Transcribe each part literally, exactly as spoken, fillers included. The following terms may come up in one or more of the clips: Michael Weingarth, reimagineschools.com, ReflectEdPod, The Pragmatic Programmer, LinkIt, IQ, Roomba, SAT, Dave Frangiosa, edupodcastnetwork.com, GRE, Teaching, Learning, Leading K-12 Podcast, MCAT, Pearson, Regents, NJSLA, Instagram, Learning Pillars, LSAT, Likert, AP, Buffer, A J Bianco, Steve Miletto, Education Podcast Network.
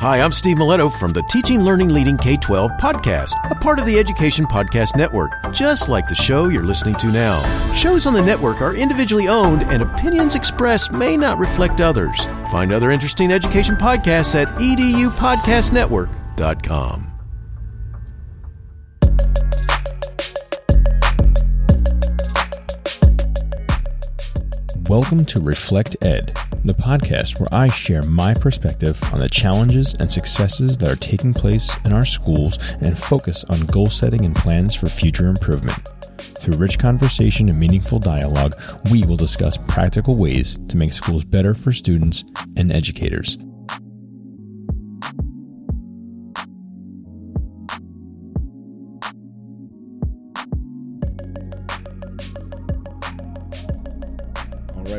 Hi, I'm Steve Miletto from the Teaching, Learning, Leading K twelve Podcast, a part of the Education Podcast Network, just like the show you're listening to now. Shows on the network are individually owned and opinions expressed may not reflect others. Find other interesting education podcasts at edu podcast network dot com. Welcome to Reflect Ed, the podcast where I share my perspective on the challenges and successes that are taking place in our schools and focus on goal setting and plans for future improvement. Through rich conversation and meaningful dialogue, we will discuss practical ways to make schools better for students and educators.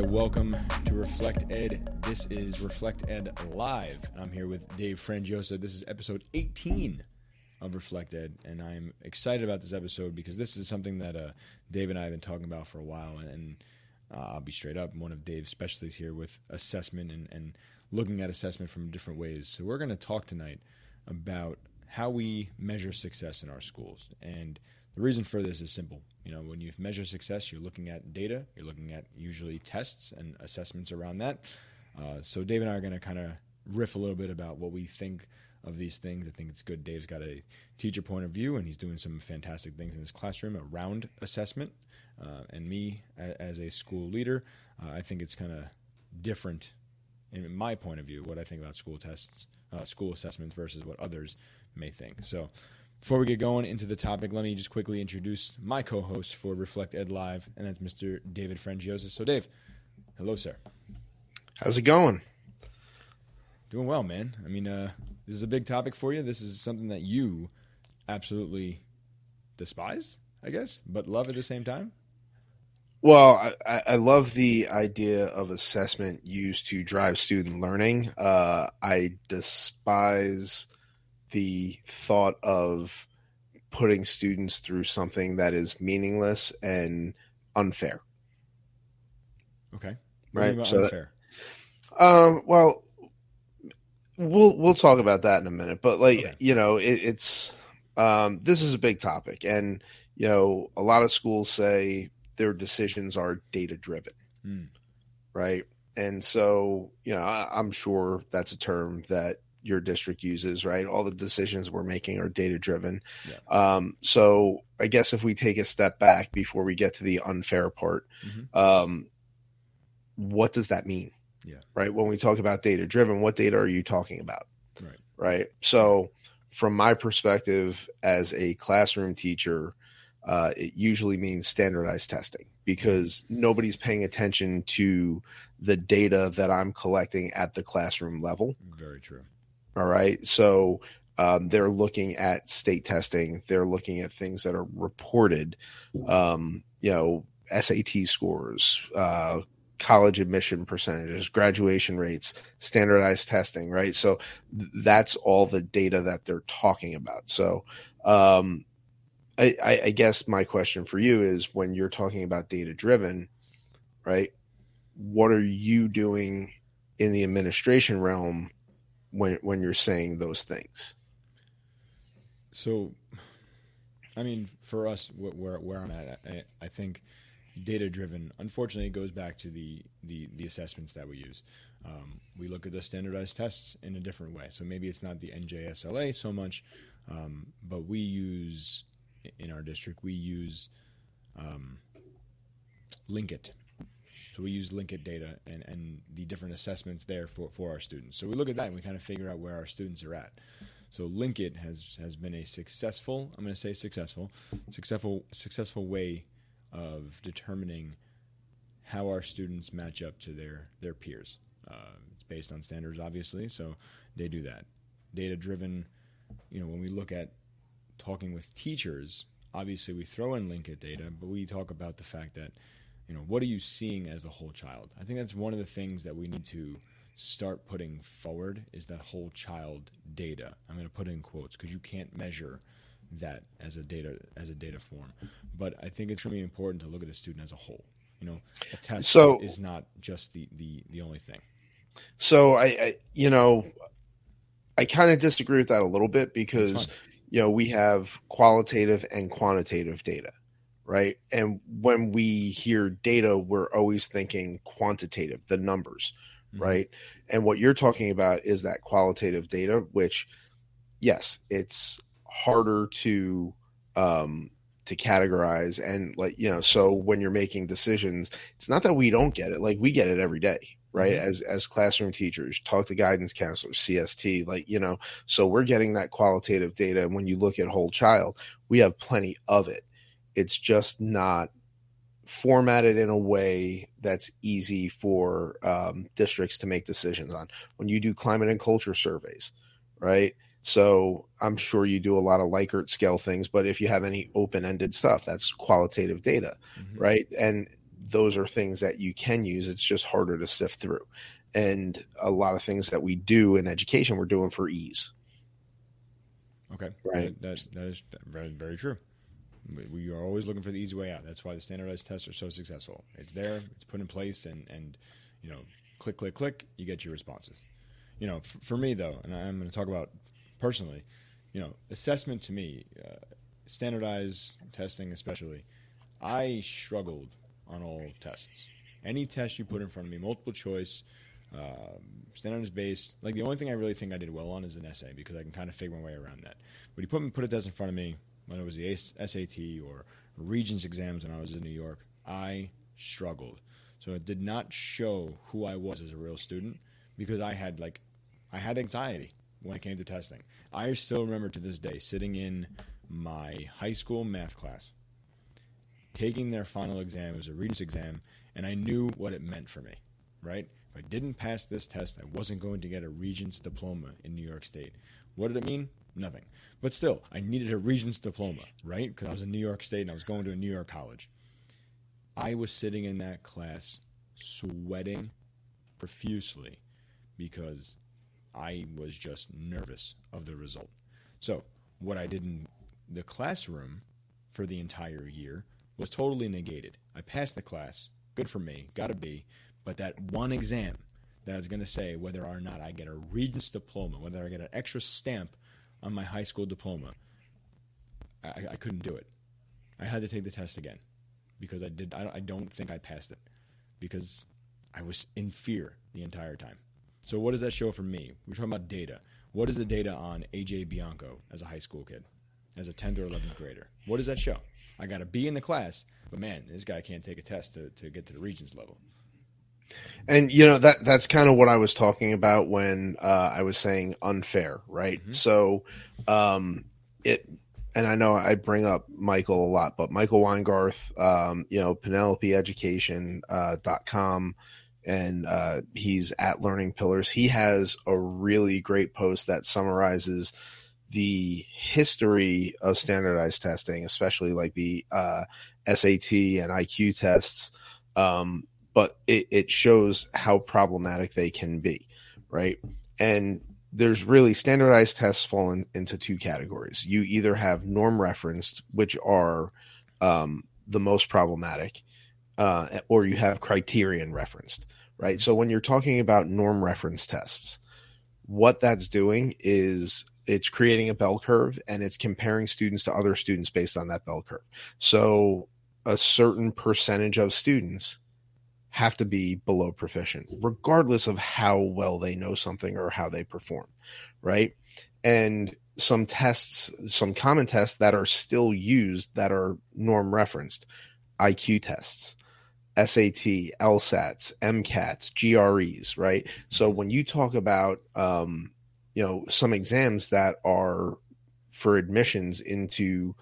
Welcome to Reflect Ed. This is Reflect Ed Live. I'm here with Dave Frangiosa. This is episode eighteen of Reflect Ed, and I'm excited about this episode because this is something that uh, Dave and I have been talking about for a while, and, and uh, I'll be straight up, one of Dave's specialties here with assessment and, and looking at assessment from different ways. So we're going to talk tonight about how we measure success in our schools, and the reason for this is simple. You know, when you measure success, you're looking at data, you're looking at usually tests and assessments around that. Uh, so Dave and I are going to kind of riff a little bit about what we think of these things. I think it's good. Dave's got a teacher point of view, and he's doing some fantastic things in his classroom around assessment. Uh, and me, a- as a school leader, uh, I think it's kind of different in my point of view, what I think about school tests, uh, school assessments versus what others may think. So before we get going into the topic, let me just quickly introduce my co-host for Reflect Ed Live, and that's Mister David Frangiosa. So, Dave, hello, sir. How's it going? Doing well, man. I mean, uh, this is a big topic for you. This is something that you absolutely despise, I guess, but love at the same time. Well, I, I love the idea of assessment used to drive student learning. Uh, I despise the thought of putting students through something that is meaningless and unfair. Okay. What right. So unfair? That, um, well, we'll, we'll talk about that in a minute, but like, okay. you know, it, it's, um, this is a big topic, and, you know, a lot of schools say their decisions are data driven. Mm. Right. And so, you know, I, I'm sure that's a term that your district uses, right? All the decisions we're making are data driven. Yeah. Um, so I guess if we take a step back before we get to the unfair part, mm-hmm. um, what does that mean? Yeah. Right. When we talk about data driven, what data are you talking about? Right. Right. So from my perspective as a classroom teacher, uh, it usually means standardized testing, because mm-hmm. nobody's paying attention to the data that I'm collecting at the classroom level. Very true. All right. So um, they're looking at state testing. They're looking at things that are reported, um, you know, S A T scores, uh, college admission percentages, graduation rates, standardized testing. Right. So th- that's all the data that they're talking about. So um, I, I, I guess my question for you is, when you're talking about data driven, right, what are you doing in the administration realm when when you're saying those things? So, I mean, for us, where where I'm at, I, I think data-driven, unfortunately, goes back to the, the, the assessments that we use. Um, we look at the standardized tests in a different way. So maybe it's not the N J S L A so much, um, but we use, in our district, we use um, LinkIt. So we use LinkIt data and, and the different assessments there for, for our students. So we look at that and we kind of figure out where our students are at. So LinkIt has, has been a successful, I'm going to say successful, successful successful way of determining how our students match up to their, their peers. Uh, it's based on standards, obviously, so they do that. Data-driven, you know, when we look at talking with teachers, obviously we throw in LinkIt data, but we talk about the fact that, you know, what are you seeing as a whole child? I think that's one of the things that we need to start putting forward, is that whole child data. I'm going to put in quotes because you can't measure that as a data as a data form. But I think it's really important to look at a student as a whole. You know, a test so, is not just the, the, the only thing. So I, I, you know, I kind of disagree with that a little bit because, you know, we have qualitative and quantitative data, right? And when we hear data, we're always thinking quantitative, the numbers, mm-hmm. right? And what you're talking about is that qualitative data, which, yes, it's harder to um, to categorize. And like, you know, so when you're making decisions, it's not that we don't get it. Like, we get it every day. Right. Mm-hmm. As, as classroom teachers, talk to guidance counselors, C S T, like, you know, so we're getting that qualitative data. And when you look at whole child, we have plenty of it. It's just not formatted in a way that's easy for um, districts to make decisions on. When you do climate and culture surveys, right? So I'm sure you do a lot of Likert scale things, but if you have any open-ended stuff, that's qualitative data, mm-hmm. right? And those are things that you can use. It's just harder to sift through. And a lot of things that we do in education, we're doing for ease. Okay. Right. That, that is very, very true. We are always looking for the easy way out. That's why the standardized tests are so successful. It's there, it's put in place, and, and you know, click, click, click, you get your responses. You know, for, for me though, and I'm going to talk about personally, you know, assessment to me, uh, standardized testing especially, I struggled on all tests. Any test you put in front of me, multiple choice, uh, standardized based, like the only thing I really think I did well on is an essay because I can kind of figure my way around that. But you put me, put a test in front of me, whether it was the S A T or Regents exams when I was in New York, I struggled. So it did not show who I was as a real student because I had like, I had anxiety when it came to testing. I still remember to this day sitting in my high school math class, taking their final exam. It was a Regents exam, and I knew what it meant for me, right? If I didn't pass this test, I wasn't going to get a Regents diploma in New York State. What did it mean? Nothing. But still, I needed a Regents diploma, right? Because I was in New York State and I was going to a New York college. I was sitting in that class sweating profusely because I was just nervous of the result. So what I did in the classroom for the entire year was totally negated. I passed the class. Good for me. Got a B. But that one exam that is going to say whether or not I get a Regents diploma, whether I get an extra stamp on my high school diploma, I, I couldn't do it. I had to take the test again because I did. I, I don't think I passed it because I was in fear the entire time. So what does that show for me? We're talking about data. What is the data on A J Bianco as a high school kid, as a tenth or eleventh grader? What does that show? I got a B in the class, but man, this guy can't take a test to, to get to the Regents level. And, you know, that that's kind of what I was talking about when uh, I was saying unfair, right? Mm-hmm. So um, it, and I know I bring up Michael a lot, but Michael Weingarth, um, you know, Penelope Education dot com, and uh, he's at Learning Pillars. He has a really great post that summarizes the history of standardized testing, especially like the uh, S A T and I Q tests, um, but it, it shows how problematic they can be, right? And there's really standardized tests fallen into two categories. You either have norm referenced, which are um, the most problematic, uh, or you have criterion referenced, right? So when you're talking about norm reference tests, what that's doing is it's creating a bell curve, and it's comparing students to other students based on that bell curve. So a certain percentage of students have to be below proficient, regardless of how well they know something or how they perform, right? And some tests, some common tests that are still used that are norm referenced, I Q tests, S A T, LSATs, MCATs, G R Es, right? So when you talk about, um, you know, some exams that are for admissions into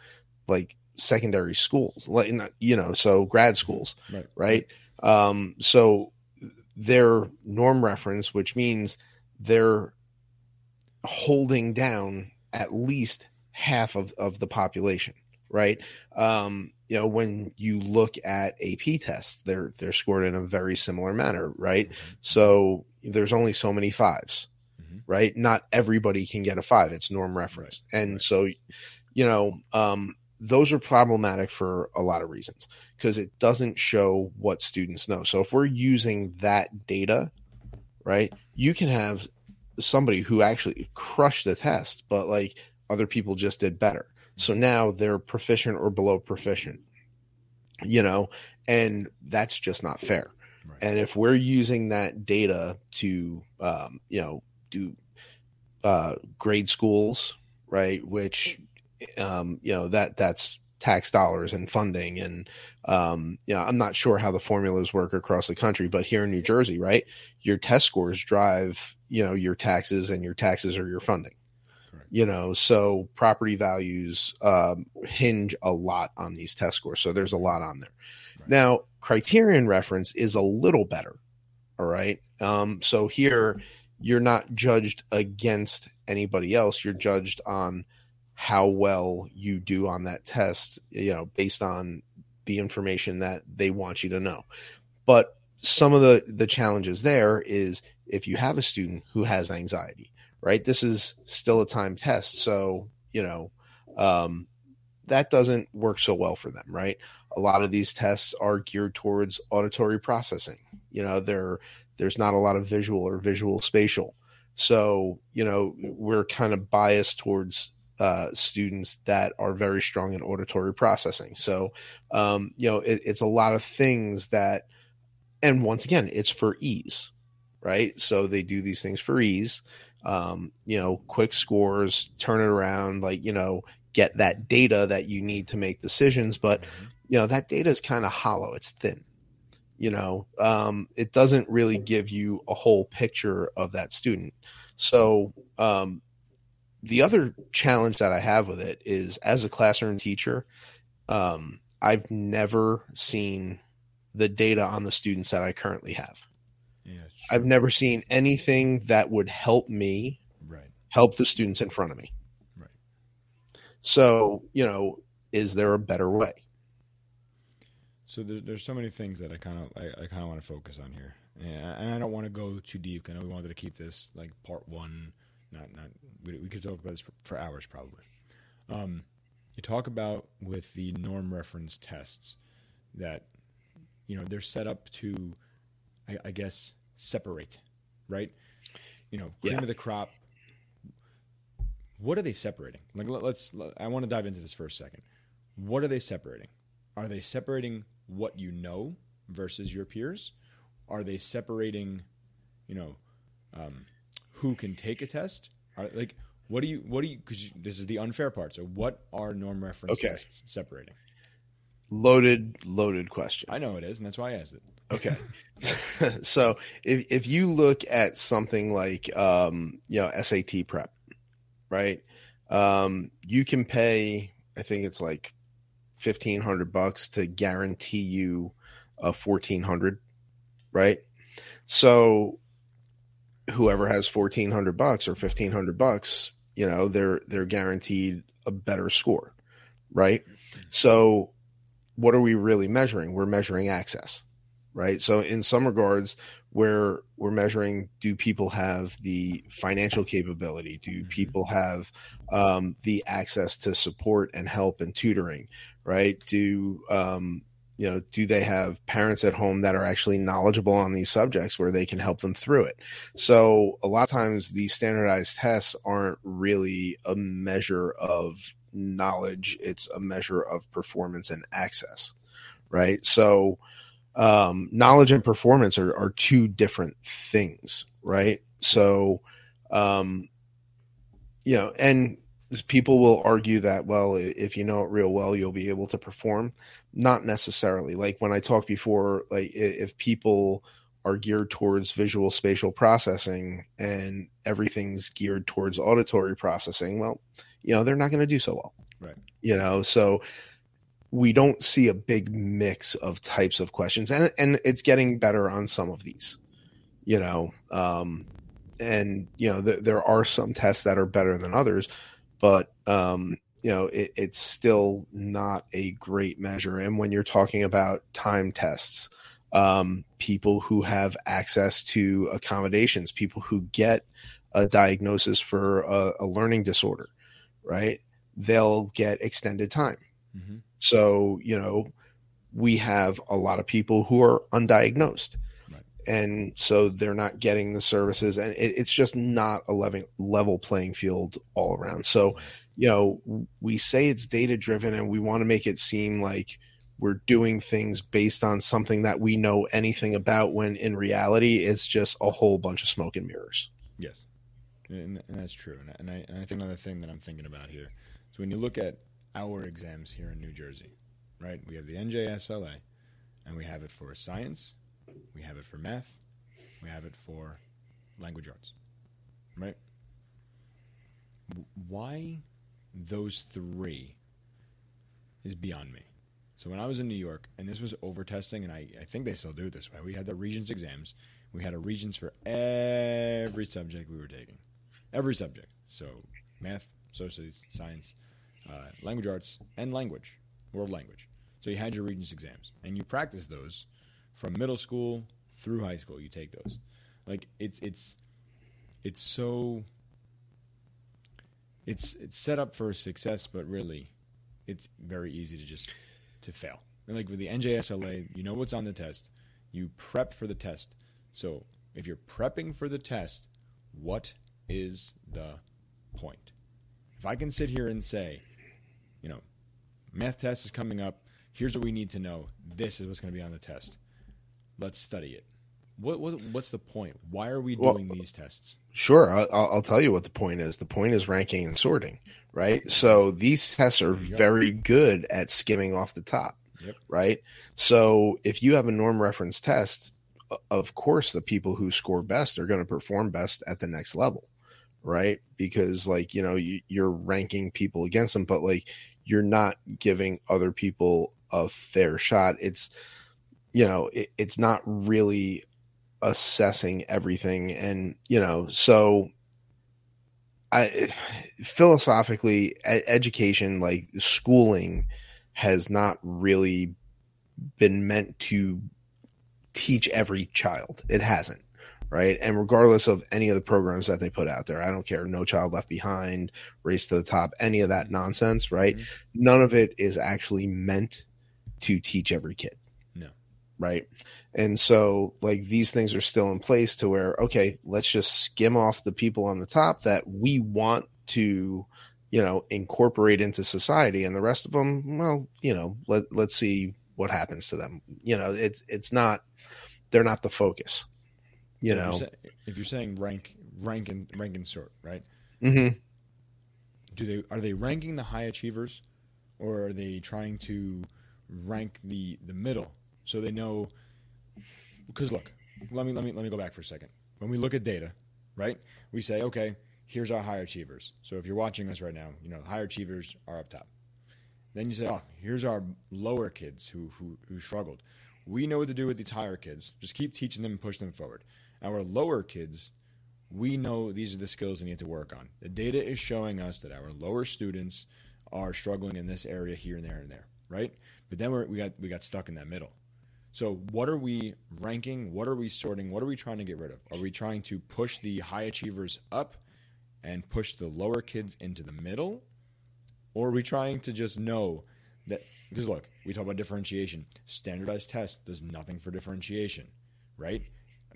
like secondary schools, like, you know, so grad schools, right? right? Um, so they're norm reference, which means they're holding down at least half of, of the population, right? Um, you know, when you look at A P tests, they're, they're scored in a very similar manner, right? So there's only so many fives, mm-hmm. right? Not everybody can get a five. It's norm referenced. Right. And right. so, you know, um, those are problematic for a lot of reasons because it doesn't show what students know. So if we're using that data, right, you can have somebody who actually crushed the test, but like other people just did better. So now they're proficient or below proficient, you know, and that's just not fair. Right. And if we're using that data to, um, you know, do uh, grade schools, right, which, um, you know, that that's tax dollars and funding. And, um, you know, I'm not sure how the formulas work across the country, but here in New Jersey, right, your test scores drive, you know, your taxes, and your taxes are your funding. Correct. You know, so property values um, hinge a lot on these test scores. So there's a lot on there. Right. Now, criterion reference is a little better. All right. Um, so here you're not judged against anybody else. You're judged on how well you do on that test, you know, based on the information that they want you to know. But some of the, the challenges there is if you have a student who has anxiety, right? This is still a time test. So, you know, um, that doesn't work so well for them, right? A lot of these tests are geared towards auditory processing. You know, there there's not a lot of visual or visual spatial. So, you know, we're kind of biased towards Uh, students that are very strong in auditory processing. So, um, you know, it, it's a lot of things that, and once again, it's for ease, right? So they do these things for ease, um, you know, quick scores, turn it around, like, you know, get that data that you need to make decisions. But, you know, that data is kind of hollow. It's thin, you know, um, it doesn't really give you a whole picture of that student. So, um, the other challenge that I have with it is, as a classroom teacher, um, I've never seen the data on the students that I currently have. Yeah, sure. I've never seen anything that would help me right. help the students in front of me. Right. So, you know, is there a better way? So there, there's so many things that I kind of I, I kind of want to focus on here, yeah, and I don't want to go too deep. I know we wanted to keep this like part one. Not, not. We, we could talk about this for hours, probably. Um, you talk about with the norm reference tests that, you know, they're set up to, I, I guess, separate, right? You know, cream yeah. of the crop. What are they separating? Like, let, let's. Let, I want to dive into this for a second. What are they separating? Are they separating what you know versus your peers? Are they separating, you know, um, who can take a test? Are, like, what do you, what do you, because this is the unfair part. So what are norm reference okay. tests separating? Loaded, loaded question. I know it is. And that's why I asked it. Okay. So if if you look at something like, um, you know, S A T prep, right? Um, you can pay, I think it's like fifteen hundred bucks to guarantee you a fourteen hundred, right? So whoever has fourteen hundred bucks or fifteen hundred bucks, you know, they're, they're guaranteed a better score. Right. So what are we really measuring? We're measuring access, right? So in some regards, we're, we're measuring, do people have the financial capability? Do people have um, the access to support and help and tutoring, right? Do, um, you know, do they have parents at home that are actually knowledgeable on these subjects where they can help them through it? So a lot of times these standardized tests aren't really a measure of knowledge. It's a measure of performance and access, right? So um, knowledge and performance are, are two different things, right? So, um, you know, and people will argue that, well, if you know it real well, you'll be able to perform. Not necessarily. Like when I talked before, like if people are geared towards visual spatial processing and everything's geared towards auditory processing, well, you know, they're not going to do so well. Right. You know, so we don't see a big mix of types of questions, and and it's getting better on some of these, you know, um, and you know, th- there are some tests that are better than others. But, um, you know, it, it's still not a great measure. And when you're talking about time tests, um, people who have access to accommodations, people who get a diagnosis for a, a learning disorder, right, they'll get extended time. Mm-hmm. So, you know, we have a lot of people who are undiagnosed. Right. and so they're not getting the services, and it, it's just not a level, level playing field all around. So, you know, we say it's data driven, and we want to make it seem like we're doing things based on something that we know anything about, when in reality, it's just a whole bunch of smoke and mirrors. Yes, and, and that's true. And, and, I, and I think another thing that I'm thinking about here is when you look at our exams here in New Jersey, right? We have the N J S L A, and we have it for science, we have it for math, we have it for language arts, right? Why those three is beyond me. So when I was in New York, and this was overtesting, and I, I think they still do it this way, we had the Regents exams. We had a Regents for every subject we were taking. Every subject. So math, social studies, science, uh, language arts, and language, world language. So you had your Regents exams, and you practice those from middle school through high school. You take those. Like, it's it's it's so it's it's set up for success, but really it's very easy to just to fail. And like with the N J S L A, you know what's on the test. You prep for the test. So if you're prepping for the test, what is the point? If I can sit here and say, you know, math test is coming up. Here's what we need to know. This is what's going to be on the test. Let's study it. What, what what's the point? Why are we doing well, these tests? Sure, I'll, I'll tell you what the point is. The point is ranking and sorting, right? So these tests are very good at skimming off the top, yep. right? So if you have a norm reference test, of course the people who score best are going to perform best at the next level, right? Because like, you know, you, you're ranking people against them, but like you're not giving other people a fair shot. It's, you know, it, it's not really assessing everything. And, you know, so I philosophically education, like schooling, has not really been meant to teach every child. It hasn't. Right. And regardless of any of the programs that they put out there, I don't care. No Child Left Behind, Race to the Top, any of that nonsense. Right. Mm-hmm. None of it is actually meant to teach every kid. Right. And so like these things are still in place to where, okay, let's just skim off the people on the top that we want to, you know, incorporate into society, and the rest of them, well, you know, let, let's see what happens to them. You know, it's, it's not, they're not the focus, you know, if you're, say, if you're saying rank, rank and rank and sort, right. Mm-hmm. Do they, are they ranking the high achievers, or are they trying to rank the, the middle? So they know, because look, let me let me let me go back for a second. When we look at data, right? We say, okay, here's our high achievers. So if you're watching us right now, you know, high achievers are up top. Then you say, oh, here's our lower kids who who who struggled. We know what to do with these higher kids. Just keep teaching them and push them forward. Our lower kids, we know these are the skills they need to work on. The data is showing us that our lower students are struggling in this area here and there and there, right? But then we're, we got we got stuck in that middle. So what are we ranking? What are we sorting? What are we trying to get rid of? Are we trying to push the high achievers up and push the lower kids into the middle? Or are we trying to just know that, because look, we talk about differentiation. Standardized test does nothing for differentiation, right?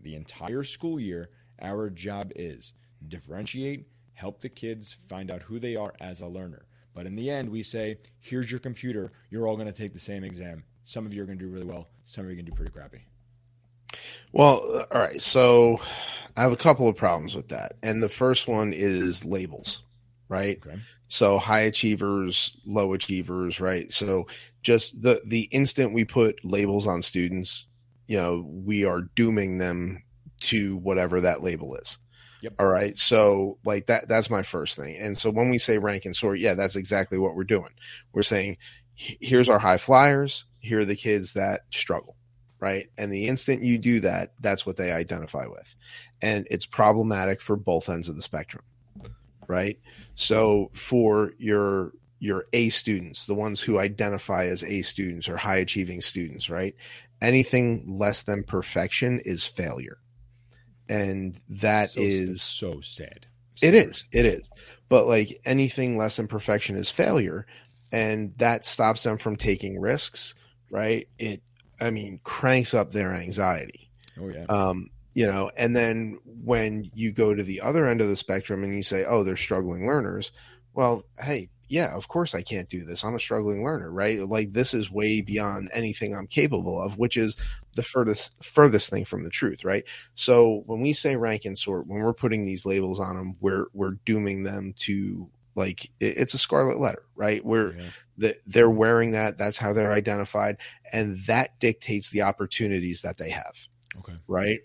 The entire school year, our job is differentiate, help the kids find out who they are as a learner. But in the end, we say, here's your computer. You're all going to take the same exam. Some of you are going to do really well. Some of you are going to do pretty crappy. Well, all right. So I have a couple of problems with that. And the first one is labels, right? Okay. So high achievers, low achievers, right? So just the, the instant we put labels on students, you know, we are dooming them to whatever that label is. Yep. All right. So like that, that's my first thing. And so when we say rank and sort, yeah, that's exactly what we're doing. We're saying, here's our high flyers. Here are the kids that struggle, right? And the instant you do that, that's what they identify with. And it's problematic for both ends of the spectrum, right? So for your your A students, the ones who identify as A students or high achieving students, right? Anything less than perfection is failure. And that so, is so sad. So it is, it is. But like anything less than perfection is failure. And that stops them from taking risks. Right. It, I mean, cranks up their anxiety. Oh yeah. Um, you know, and then when you go to the other end of the spectrum and you say, oh, they're struggling learners. Well, hey, yeah, of course I can't do this. I'm a struggling learner, right? Like this is way beyond anything I'm capable of, which is the furthest, furthest thing from the truth, right? So when we say rank and sort, when we're putting these labels on them, we're, we're dooming them to like, it, it's a scarlet letter, right? We're, yeah. the, they're wearing that. That's how they're identified. And that dictates the opportunities that they have. Okay. Right.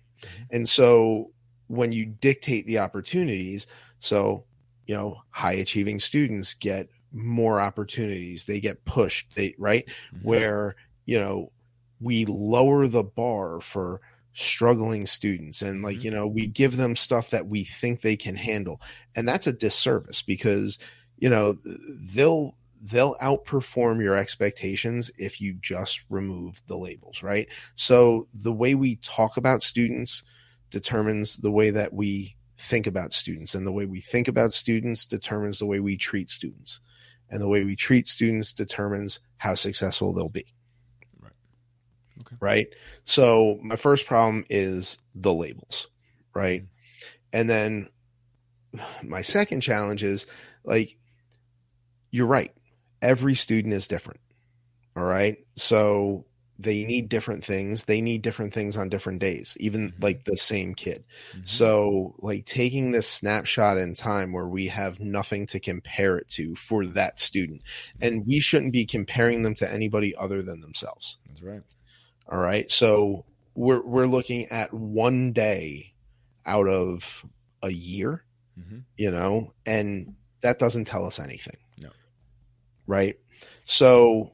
And so when you dictate the opportunities, so, you know, high achieving students get more opportunities, they get pushed, they, right. Mm-hmm. Where, you know, we lower the bar for struggling students and like, mm-hmm. you know, we give them stuff that we think they can handle. And that's a disservice because, you know, they'll, they'll outperform your expectations if you just remove the labels, right? So the way we talk about students determines the way that we think about students, and the way we think about students determines the way we treat students, and the way we treat students determines how successful they'll be. Right. Okay. Right. So my first problem is the labels, right? And then my second challenge is like, you're right. Every student is different. All right. So they need different things. They need different things on different days, even mm-hmm. like the same kid. Mm-hmm. So like taking this snapshot in time where we have nothing to compare it to for that student, and we shouldn't be comparing them to anybody other than themselves. That's right. All right. So we're, we're looking at one day out of a year, mm-hmm. you know, and that doesn't tell us anything. No. Right. So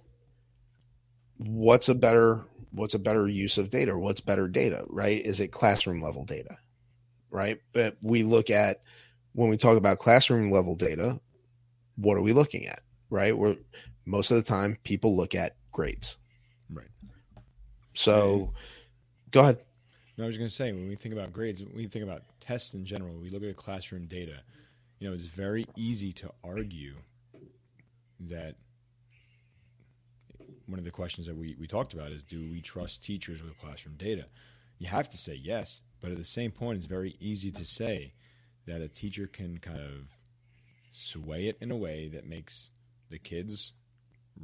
what's a better, what's a better use of data? What's better data, right? Is it classroom level data? Right. But we look at, when we talk about classroom level data, what are we looking at? Right. We're most of the time people look at grades. Right. So and, go ahead. No, I was going to say, when we think about grades, when we think about tests in general, we look at classroom data, you know, it's very easy to argue that one of the questions that we, we talked about is, do we trust teachers with classroom data? You have to say yes, but at the same point, it's very easy to say that a teacher can kind of sway it in a way that makes the kids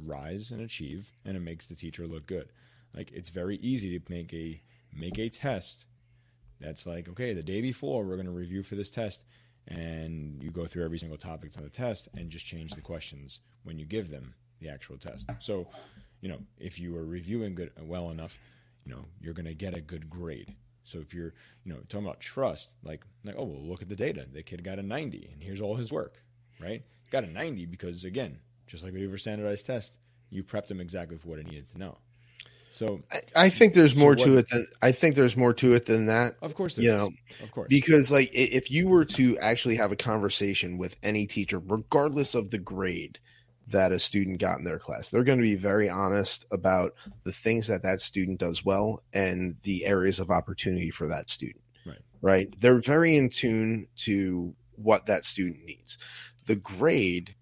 rise and achieve, and it makes the teacher look good. Like, it's very easy to make a make a test that's like, okay, the day before we're going to review for this test, and you go through every single topic on the test and just change the questions when you give them the actual test. So, you know, if you are reviewing good, well enough, you know, you're going to get a good grade. So if you're, you know, talking about trust, like, like, oh, well, look at the data. The kid got a ninety and here's all his work, right? Got a ninety because, again, just like we do for standardized tests, you prepped him exactly for what it needed to know. So I, I think there's more so what, to it than I think there's more to it than that. Of course, there you is. know, of course, because like if you were to actually have a conversation with any teacher, regardless of the grade that a student got in their class, they're going to be very honest about the things that that student does well and the areas of opportunity for that student. Right. Right. They're very in tune to what that student needs. The grade.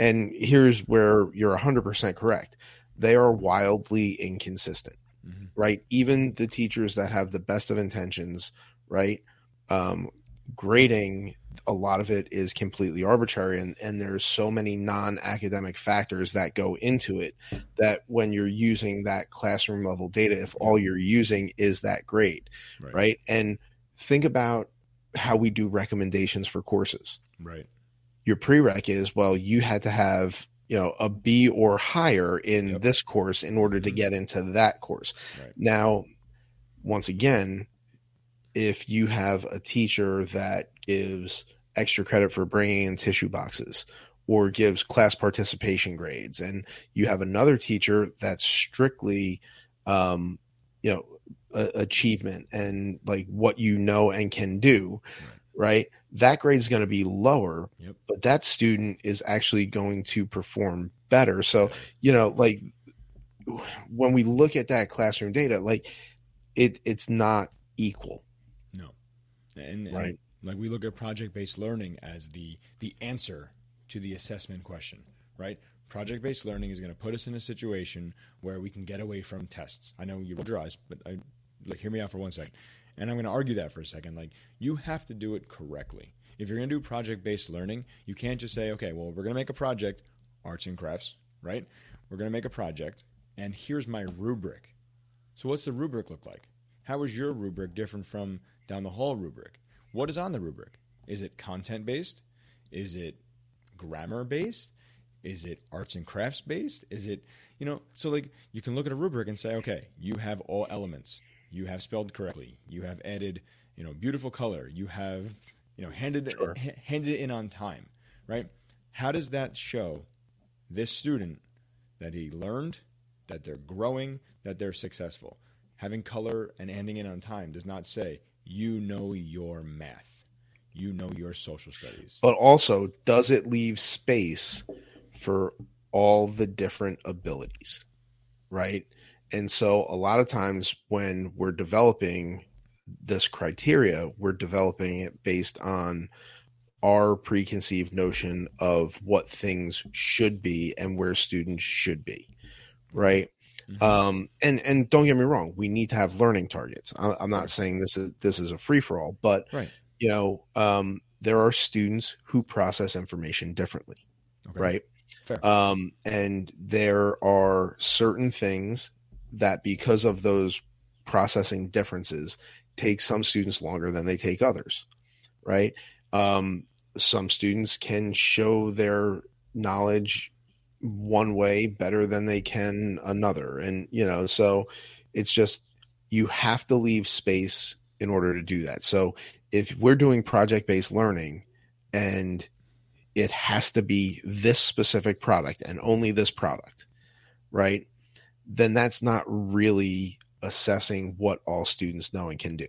And here's where you're one hundred percent correct. They are wildly inconsistent, mm-hmm. right? Even the teachers that have the best of intentions, right? Um, grading, a lot of it is completely arbitrary, and, and there's so many non-academic factors that go into it that when you're using that classroom level data, if all you're using is that grade, right? right? And think about how we do recommendations for courses. Right. Your prereq is, well, you had to have, you know, a B or higher in yep. this course in order to get into that course. Right. Now, once again, if you have a teacher that gives extra credit for bringing in tissue boxes or gives class participation grades, and you have another teacher that's strictly, um, you know, a- achievement and like what you know and can do, right? Right. That grade is going to be lower, yep. but that student is actually going to perform better. So, you know, like when we look at that classroom data, like it, it's not equal. No. And, right. and like we look at project-based learning as the, the answer to the assessment question, right? Project-based learning is going to put us in a situation where we can get away from tests. I know you rolled your eyes, but I like, hear me out for one second. And I'm going to argue that for a second. Like, you have to do it correctly. If you're going to do project-based learning, you can't just say, okay, well, we're going to make a project, arts and crafts, right? We're going to make a project, and here's my rubric. So what's the rubric look like? How is your rubric different from down the hall rubric? What is on the rubric? Is it content-based? Is it grammar-based? Is it arts and crafts based? Is it, you know, so like you can look at a rubric and say, okay, you have all elements. You have spelled correctly. You have added, you know, beautiful color. You have, you know, handed, sure. h- handed in on time, right? How does that show this student that he learned, that they're growing, that they're successful? Having color and handing in on time does not say, you know, your math, you know, your social studies. But also, does it leave space for all the different abilities, right? And so a lot of times when we're developing this criteria, we're developing it based on our preconceived notion of what things should be and where students should be, right? Mm-hmm. Um, and and don't get me wrong, we need to have learning targets. I'm not saying this is this is a free-for-all, but right. you know, um, there are students who process information differently, okay. right? Fair. Um, and there are certain things that because of those processing differences take some students longer than they take others, right? Um, some students can show their knowledge one way better than they can another. And, you know, so it's just, you have to leave space in order to do that. So if we're doing project-based learning and it has to be this specific product and only this product, right? Then that's not really assessing what all students know and can do.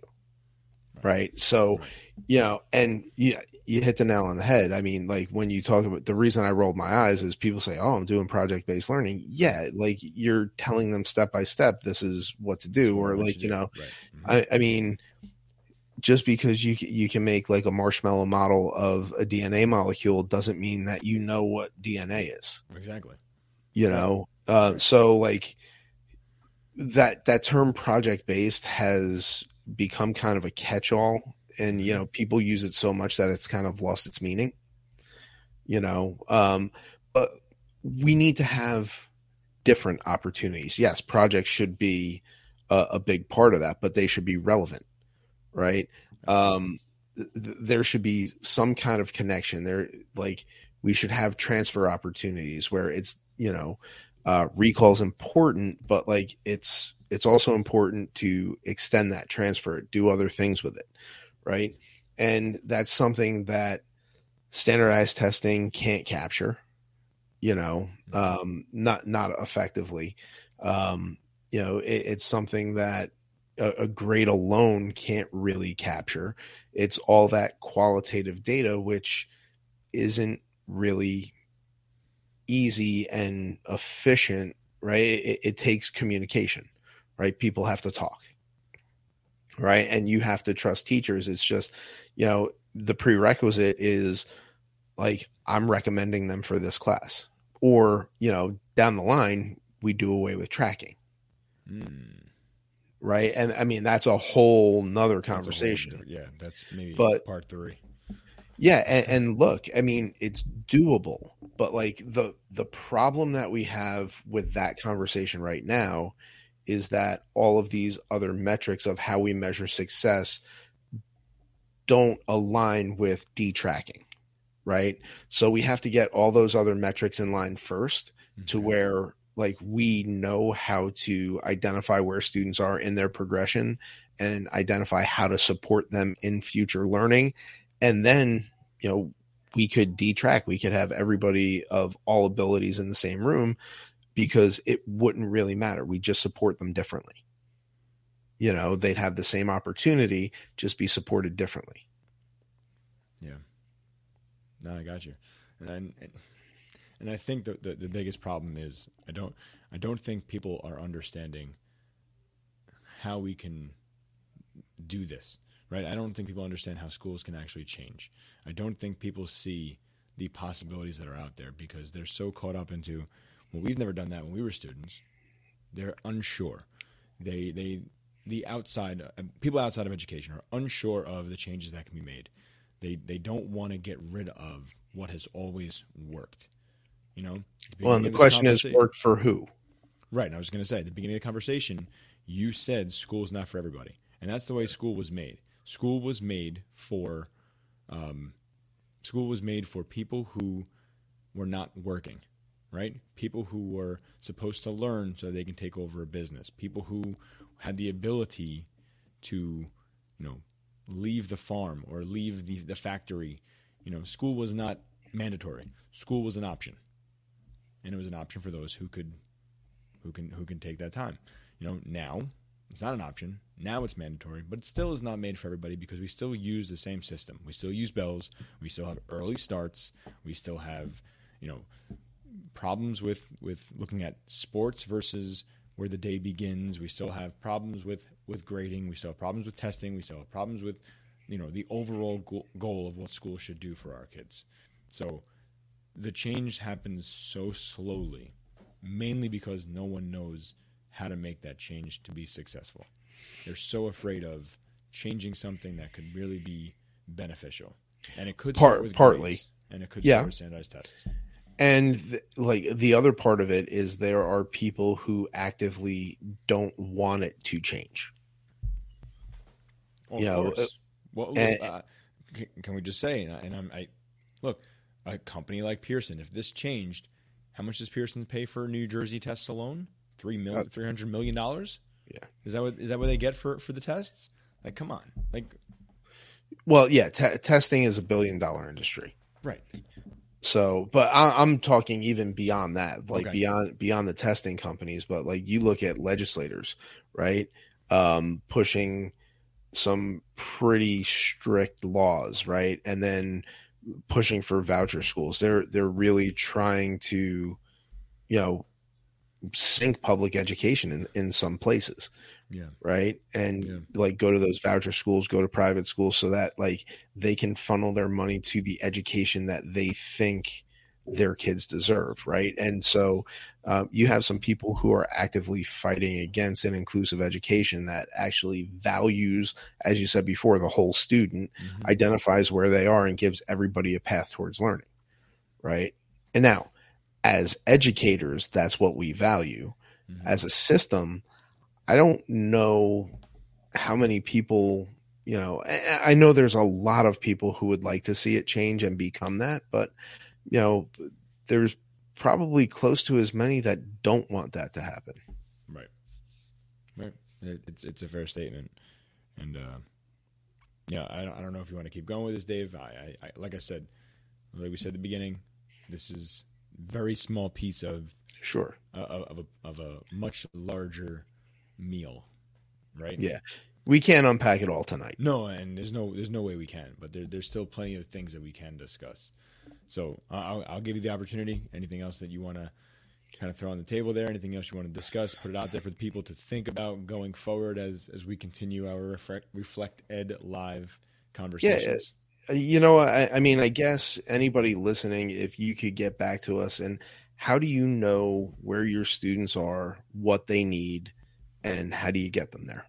Right. right? So, right. you know, and you, you hit the nail on the head. I mean, like when you talk about, the reason I rolled my eyes is people say, oh, I'm doing project-based learning. Yeah. Like you're telling them step-by-step, this is what to do. Or like, you know, right. mm-hmm. I, I mean, just because you you can make like a marshmallow model of a D N A molecule doesn't mean that you know what D N A is. Exactly. You know, uh, so like that that term project based has become kind of a catch all, and you know people use it so much that it's kind of lost its meaning. You know, um, but we need to have different opportunities. Yes, projects should be a, a big part of that, but they should be relevant. Right. Um, th- there should be some kind of connection there. Like we should have transfer opportunities where it's, you know, uh, recall is important, but like it's, it's also important to extend that transfer, do other things with it. Right. And that's something that standardized testing can't capture, you know, um, not, not effectively. Um, you know, it, it's something that, a grade alone can't really capture. It's all that qualitative data, which isn't really easy and efficient, right? It, it takes communication, right? People have to talk, right? And you have to trust teachers. It's just, you know, the prerequisite is like, I'm recommending them for this class, or, you know, down the line, we do away with tracking. Mm. Right. And I mean, that's a whole nother conversation. That's whole yeah. That's maybe but, part three. Yeah. And, and look, I mean, it's doable, but like the, the problem that we have with that conversation right now is that all of these other metrics of how we measure success don't align with detracking. Right. So we have to get all those other metrics in line first okay. to where like we know how to identify where students are in their progression and identify how to support them in future learning. And then, you know, we could detract, we could have everybody of all abilities in the same room because it wouldn't really matter. We just support them differently. You know, they'd have the same opportunity, just be supported differently. Yeah. No, I got you. And I, and- And I think the, the the biggest problem is I don't I don't think people are understanding how we can do this, right? I don't think people understand how schools can actually change. I don't think people see the possibilities that are out there because they're so caught up into, well, we've never done that when we were students. They're unsure. They they the outside, people outside of education are unsure of the changes that can be made. They they don't want to get rid of what has always worked, you know? Well, and the question is, worked for who? Right, and I was going to say, at the beginning of the conversation, you said school's not for everybody, and that's the way school was made. School was made for, um, school was made for people who were not working, right? People who were supposed to learn so they can take over a business. People who had the ability to, you know, leave the farm or leave the, the factory. You know, school was not mandatory. School was an option, and it was an option for those who could, who can, who can take that time. You know, now it's not an option. Now it's mandatory, but it still is not made for everybody because we still use the same system. We still use bells. We still have early starts. We still have, you know, problems with, with looking at sports versus where the day begins. We still have problems with, with grading. We still have problems with testing. We still have problems with, you know, the overall go- goal of what school should do for our kids. So the change happens so slowly, mainly because no one knows how to make that change to be successful. They're so afraid of changing something that could really be beneficial. And it could start with partly grades, and it could yeah. start with standardized tests. And th- like the other part of it is there are people who actively don't want it to change. Well, you of know, course. Uh, well, look, and, uh, can, can we just say, and, I, and I'm, I look, a company like Pearson, if this changed, how much does Pearson pay for New Jersey tests alone? Three million, uh, three hundred million dollars. Yeah, is that what is that what they get for, for the tests? Like, come on, like. Well, yeah, t- testing is a billion dollar industry, right? So, but I, I'm talking even beyond that, like okay. beyond beyond the testing companies. But like, you look at legislators, right, um, pushing some pretty strict laws, right, and then pushing for voucher schools. They're they're really trying to, you know, sink public education in, in some places. Yeah. Right. And yeah. like go to those voucher schools, go to private schools so that like they can funnel their money to the education that they think their kids deserve. Right. And so uh, you have some people who are actively fighting against an inclusive education that actually values, as you said before, the whole student, mm-hmm. identifies where they are and gives everybody a path towards learning. Right. And now, as educators, that's what we value. Mm-hmm. As a system, I don't know how many people, you know, I, I know there's a lot of people who would like to see it change and become that, but, you know, there's probably close to as many that don't want that to happen. Right. Right. It, it's, it's a fair statement. And, uh, yeah, I don't, I don't know if you want to keep going with this, Dave. I, I, I like I said, like we said at the beginning, this is very small piece of sure uh, of a of a much larger meal, right? Yeah, we can't unpack it all tonight. No, and there's no there's no way we can. But there, there's still plenty of things that we can discuss. So uh, I'll, I'll give you the opportunity. Anything else that you want to kind of throw on the table there? Anything else you want to discuss? Put it out there for the people to think about going forward as as we continue our reflect reflect ed live conversations. Yeah, it- You know, I, I mean, I guess anybody listening, if you could get back to us and how do you know where your students are, what they need, and how do you get them there?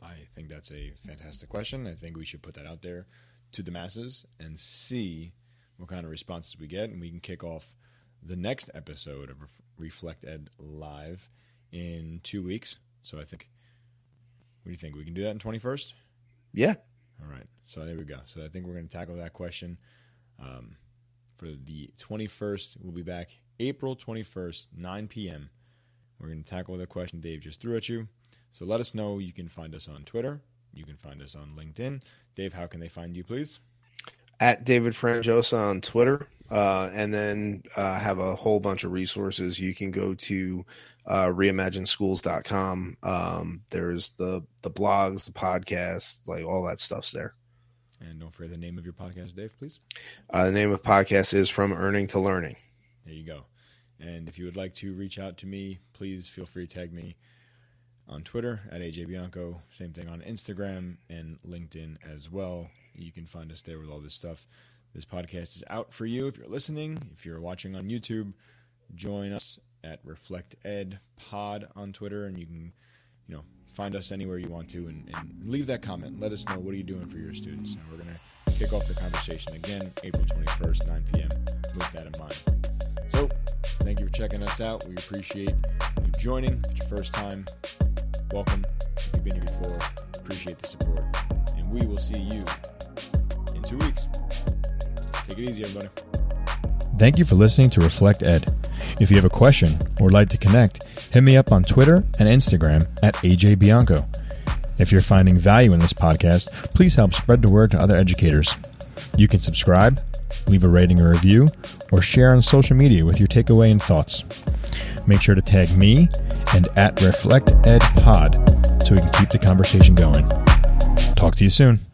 I think that's a fantastic question. I think we should put that out there to the masses and see what kind of responses we get. And we can kick off the next episode of Reflect Ed Live in two weeks. So I think, what do you think? We can do that in twenty-first? Yeah. All right. So there we go. So I think we're going to tackle that question um, for the twenty-first. We'll be back April twenty-first, nine p.m. We're going to tackle the question Dave just threw at you. So let us know. You can find us on Twitter. You can find us on LinkedIn. Dave, how can they find you, please? At David Frangiosa on Twitter. Uh, and then uh, have a whole bunch of resources. You can go to uh, reimagine schools dot com. Um, there's the the blogs, the podcasts, like all that stuff's there. And don't forget the name of your podcast, Dave, please. Uh, the name of the podcast is From Earning to Learning. There you go. And if you would like to reach out to me, please feel free to tag me on Twitter at A J Bianco. Same thing on Instagram and LinkedIn as well. You can find us there with all this stuff. This podcast is out for you if you're listening. If you're watching on YouTube, join us at Reflect Ed Pod on Twitter, and you can you know, find us anywhere you want to, and, and leave that comment. Let us know, what are you doing for your students? And we're going to kick off the conversation again, April twenty-first, nine p.m. with that in mind. So thank you for checking us out. We appreciate you joining. If it's your first time, welcome. If you've been here before, appreciate the support. And we will see you in two weeks. Take it easy, everybody. Thank you for listening to Reflect Ed. If you have a question or would like to connect, hit me up on Twitter and Instagram at A J Bianco. If you're finding value in this podcast, please help spread the word to other educators. You can subscribe, leave a rating or review, or share on social media with your takeaway and thoughts. Make sure to tag me and at ReflectEdPod so we can keep the conversation going. Talk to you soon.